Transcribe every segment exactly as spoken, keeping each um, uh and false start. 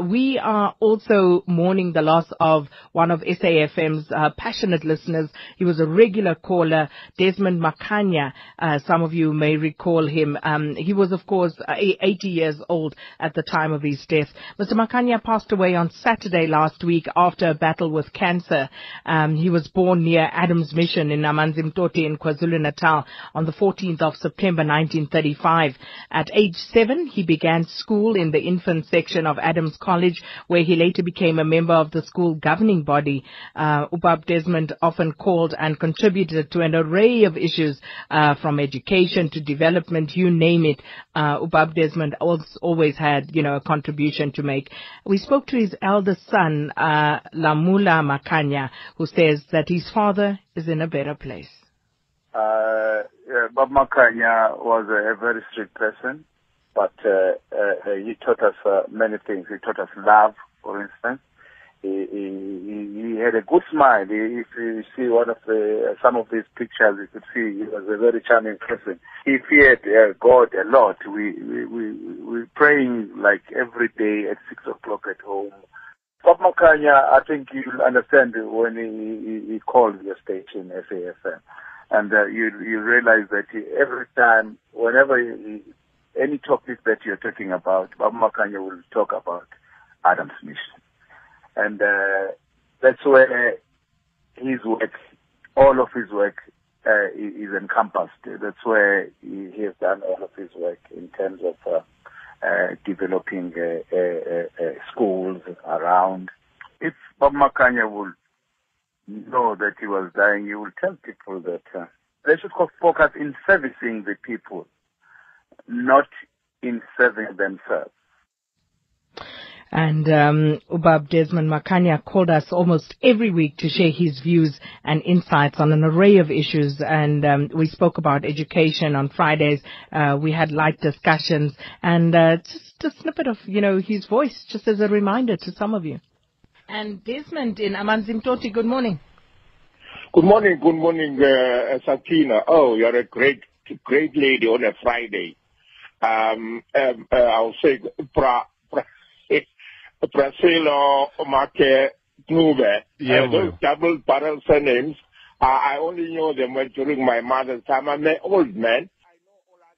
We are also mourning the loss of one of S A F M's uh, passionate listeners. He was a regular caller, Desmond Makhanya. Uh, some of you may recall him. Um, he was, of course, eighty years old at the time of his death. Mister Makhanya passed away on Saturday last week after a battle with cancer. Um, he was born near Adam's Mission in Amanzimtoti in KwaZulu-Natal on the fourteenth of September nineteen thirty-five. At age seven, he began school in the infant section of Adam's College, where he later became a member of the school governing body. Uh, bab'uDesmond often called and contributed to an array of issues, uh, from education to development, you name it. Uh, bab'uDesmond always had, you know, a contribution to make. We spoke to his eldest son, uh, Lamula Makhanya, who says that his father is in a better place. Uh, yeah, Bab Makhanya was a, a very strict person. But uh, uh, he taught us uh, many things. He taught us love, for instance. He, he, he had a good smile. He, if you see one of the, some of his pictures, you could see he was a very charming person. He feared uh, God a lot. We we we we praying like every day at six o'clock at home. Bab Makhanya, I think you'll understand when he, he, he called your station S A F M, and uh, you you realize that he, every time, whenever he, he any topic that you're talking about, Bab Makhanya will talk about Adam's Mission. And uh, that's where his work, all of his work, uh, is encompassed. That's where he, he has done all of his work in terms of uh, uh, developing uh, uh, uh, schools around. If Bab Makhanya will know that he was dying, he will tell people that uh, they should focus in servicing the people, not in serving themselves. And um, bab'uDesmond Makhanya called us almost every week to share his views and insights on an array of issues. And um, we spoke about education on Fridays. Uh, we had light discussions, and uh, just a snippet of, you know, his voice, just as a reminder to some of you. And Desmond in Amanzimtoti, good morning. Good morning, good morning, uh, Sakina. Oh, you're a great, great lady on a Friday. Um, um, uh, I'll say pra, pra, Prasilo Makene. Yeah, uh, those double barrel surnames, uh, I only knew them during my mother's time. I'm an old man.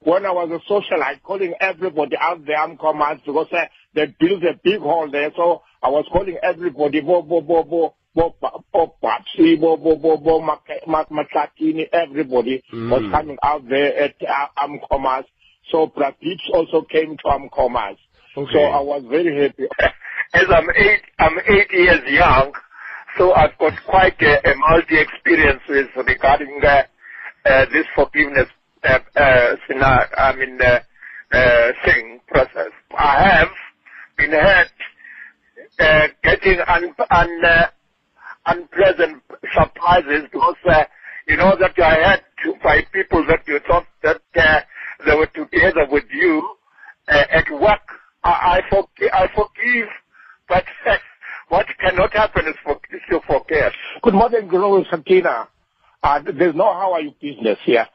When I was a socialite, calling everybody out there, uMkomaas, because uh, they built a big hall there, so I was calling everybody, bo, bo, bo, bo, bo, bo, Babsi, bo, bo, bo, bo, Makhatini, everybody mm. was coming out there at uh, uMkomaas. So Pratips also came to uMkomaas. Okay. So I was very happy. As I'm eight, I'm eight years young, so I've got quite a, a multi-experience with regarding uh, uh, this forgiveness, uh, uh, I mean, uh, uh, thing process. I have been hurt uh, getting un, un, uh, unpleasant surprises because uh, you know that I had to by people that you thought that. Uh, They were together with you uh, at work. I, I, forg- I forgive, but uh, what cannot happen is, for- is to forget. Good morning, Guru Sakina. Uh, there's no how are you business here.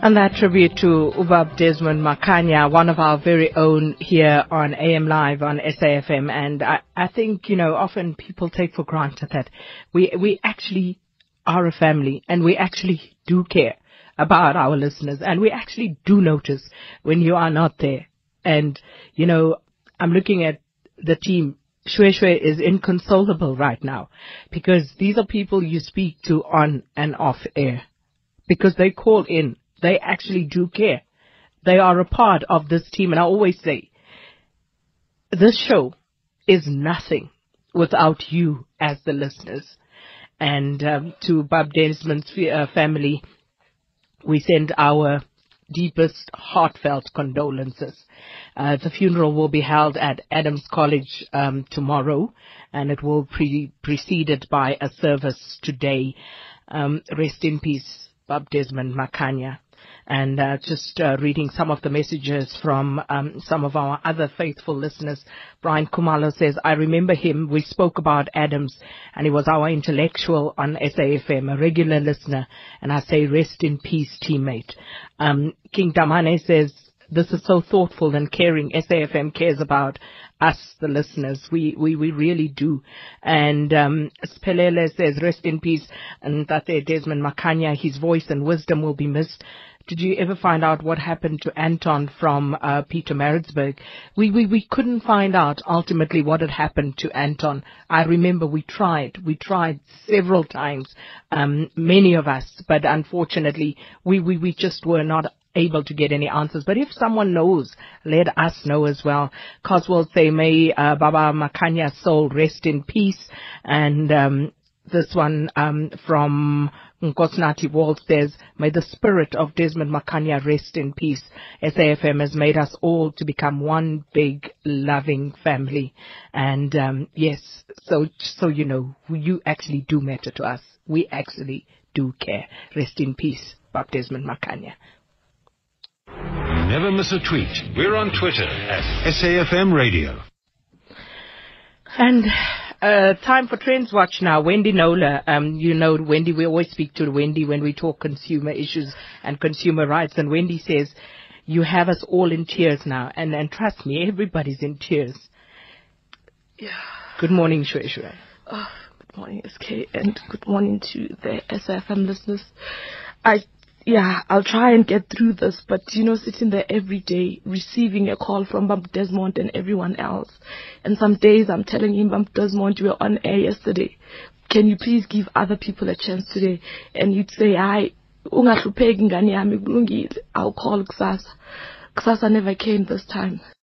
And that tribute to bab'uDesmond Makhanya, one of our very own here on A M Live on S A F M. And I, I think, you know, often people take for granted that we we actually are a family, and we actually do care about our listeners, and we actually do notice when you are not there. And, you know, I'm looking at the team. Shweshwe is inconsolable right now because these are people you speak to on and off air because they call in. They actually do care. They are a part of this team. And I always say, this show is nothing without you as the listeners. And um, to bab'uDesmond's uh, family, we send our deepest heartfelt condolences. Uh, the funeral will be held at Adam's College um, tomorrow, and it will be preceded by a service today. Um, rest in peace, bab'uDesmond Makhanya. And uh, just uh, reading some of the messages from um, some of our other faithful listeners. Brian Kumalo says, I remember him. We spoke about Adams, and he was our intellectual on S A F M, a regular listener. And I say, rest in peace, teammate. Um, King Damane says, this is so thoughtful and caring. S A F M cares about us, the listeners. We we, we really do. And um, Spelele says, rest in peace. And Tate Desmond Makhanya, his voice and wisdom will be missed. Did you ever find out what happened to Anton from uh, Pietermaritzburg? We, we we couldn't find out ultimately what had happened to Anton. I remember we tried. We tried several times, um, many of us. But unfortunately, we, we, we just were not able to get any answers. But if someone knows, let us know as well. Coswell say, may uh, Baba Makhanya's soul rest in peace. And um, this one um, from Nkosnati Walt says, may the spirit of Desmond Makhanya rest in peace. S A F M has made us all to become one big loving family. And um, yes, so so you know, you actually do matter to us. We actually do care. Rest in peace, bab'uDesmond Makhanya. Never miss a tweet. We're on Twitter at S A F M Radio. And uh, time for Trends Watch now. Wendy Nola, um, you know Wendy, we always speak to Wendy when we talk consumer issues and consumer rights. And Wendy says, you have us all in tears now. And, and trust me, everybody's in tears. Yeah. Good morning, Shweshwe. Oh, good morning, S K, and good morning to the S A F M listeners. I... Yeah, I'll try and get through this, but, you know, sitting there every day, receiving a call from bab'uDesmond and everyone else. And some days I'm telling him, bab'uDesmond, you were on air yesterday. Can you please give other people a chance today? And you'd say, I, I'll call Ksasa. Ksasa never came this time.